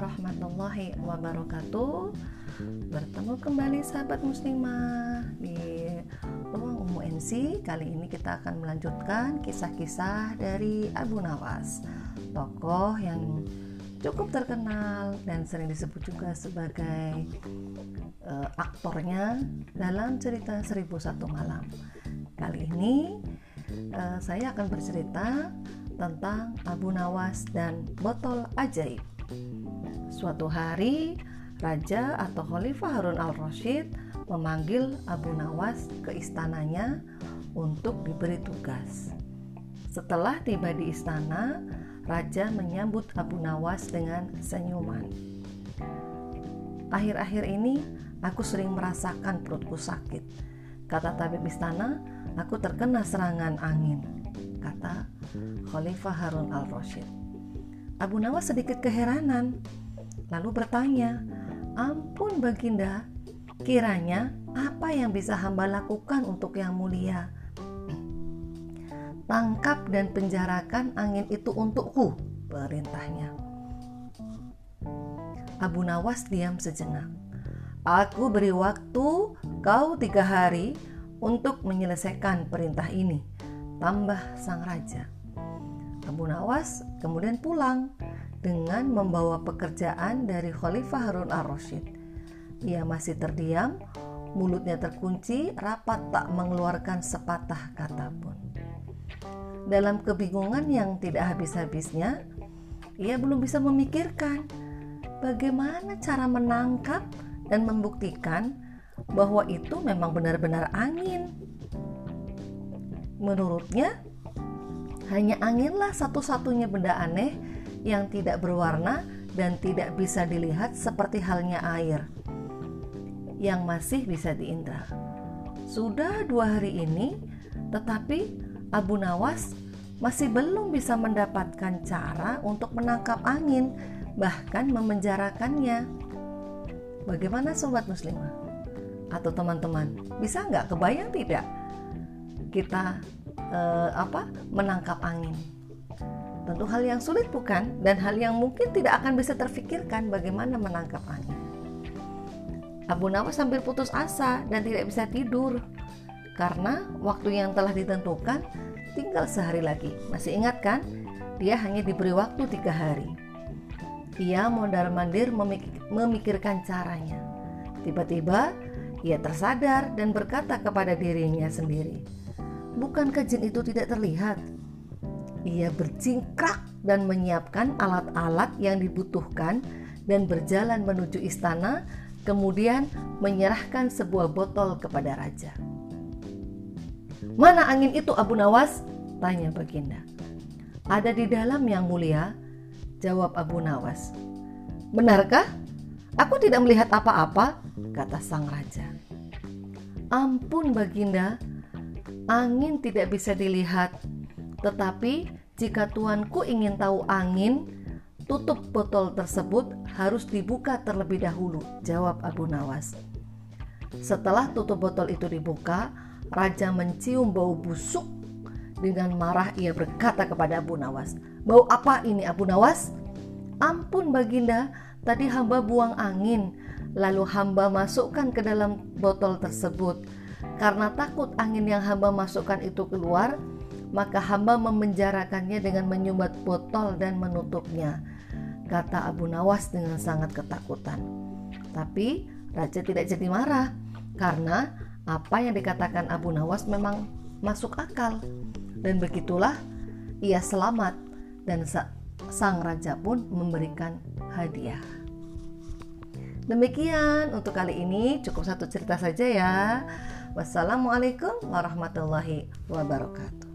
warahmatullahi wabarakatuh. Bertemu kembali sahabat muslimah di ruang UMC. Kali ini kita akan melanjutkan kisah-kisah dari Abu Nawas, tokoh yang cukup terkenal dan sering disebut juga sebagai aktornya dalam cerita 1001 Malam. Kali ini saya akan bercerita tentang Abu Nawas dan botol ajaib. Suatu hari, Raja atau Khalifah Harun al-Rashid memanggil Abu Nawas ke istananya untuk diberi tugas. Setelah tiba di istana, Raja menyambut Abu Nawas dengan senyuman. "Akhir-akhir ini aku sering merasakan perutku sakit," kata tabib istana. "Aku terkena serangan angin," kata Khalifah Harun al-Rashid. Abu Nawas sedikit keheranan, lalu bertanya, "Ampun Baginda, kiranya apa yang bisa hamba lakukan untuk yang mulia?" "Tangkap dan penjarakan angin itu untukku," perintahnya. Abu Nawas diam sejenak. "Aku beri waktu kau 3 hari untuk menyelesaikan perintah ini," tambah sang raja. Abu Nawas kemudian pulang dengan membawa pekerjaan dari Khalifah Harun al-Rashid. Ia masih terdiam, mulutnya terkunci rapat, tak mengeluarkan sepatah kata pun. Dalam kebingungan yang tidak habis-habisnya, ia belum bisa memikirkan bagaimana cara menangkap dan membuktikan bahwa itu memang benar-benar angin. Menurutnya, hanya anginlah satu-satunya benda aneh yang tidak berwarna dan tidak bisa dilihat seperti halnya air yang masih bisa diindra. Sudah 2 hari ini, tetapi Abu Nawas masih belum bisa mendapatkan cara untuk menangkap angin, bahkan memenjarakannya. Bagaimana sobat muslimah? Atau teman-teman, bisa nggak kebayang tidak kita menangkap angin? Tentu hal yang sulit bukan? Dan hal yang mungkin tidak akan bisa terfikirkan bagaimana menangkap angin. Abu Nawas hampir putus asa dan tidak bisa tidur, karena waktu yang telah ditentukan tinggal 1 hari lagi. Masih ingat kan? Dia hanya diberi waktu 3 hari. Ia mondar-mandir memikirkan caranya. Tiba-tiba ia tersadar dan berkata kepada dirinya sendiri, "Bukankah jin itu tidak terlihat?" Ia berjingkrak dan menyiapkan alat-alat yang dibutuhkan dan berjalan menuju istana, kemudian menyerahkan sebuah botol kepada raja. "Mana angin itu, Abu Nawas?" tanya Baginda. "Ada di dalam, Yang Mulia," jawab Abu Nawas. "Benarkah? Aku tidak melihat apa-apa," kata sang raja. "Ampun Baginda, angin tidak bisa dilihat. Tetapi jika tuanku ingin tahu angin, tutup botol tersebut harus dibuka terlebih dahulu," jawab Abu Nawas. Setelah tutup botol itu dibuka, Raja mencium bau busuk. Dengan marah ia berkata kepada Abu Nawas, "Bau apa ini, Abu Nawas?" "Ampun Baginda, tadi hamba buang angin, lalu hamba masukkan ke dalam botol tersebut. Karena takut angin yang hamba masukkan itu keluar, maka hamba memenjarakannya dengan menyumbat botol dan menutupnya," kata Abu Nawas dengan sangat ketakutan. Tapi Raja tidak jadi marah, karena apa yang dikatakan Abu Nawas memang masuk akal. Dan begitulah ia selamat, dan sang raja pun memberikan hadiah. Demikian untuk kali ini, cukup 1 cerita saja ya. Wassalamualaikum warahmatullahi wabarakatuh.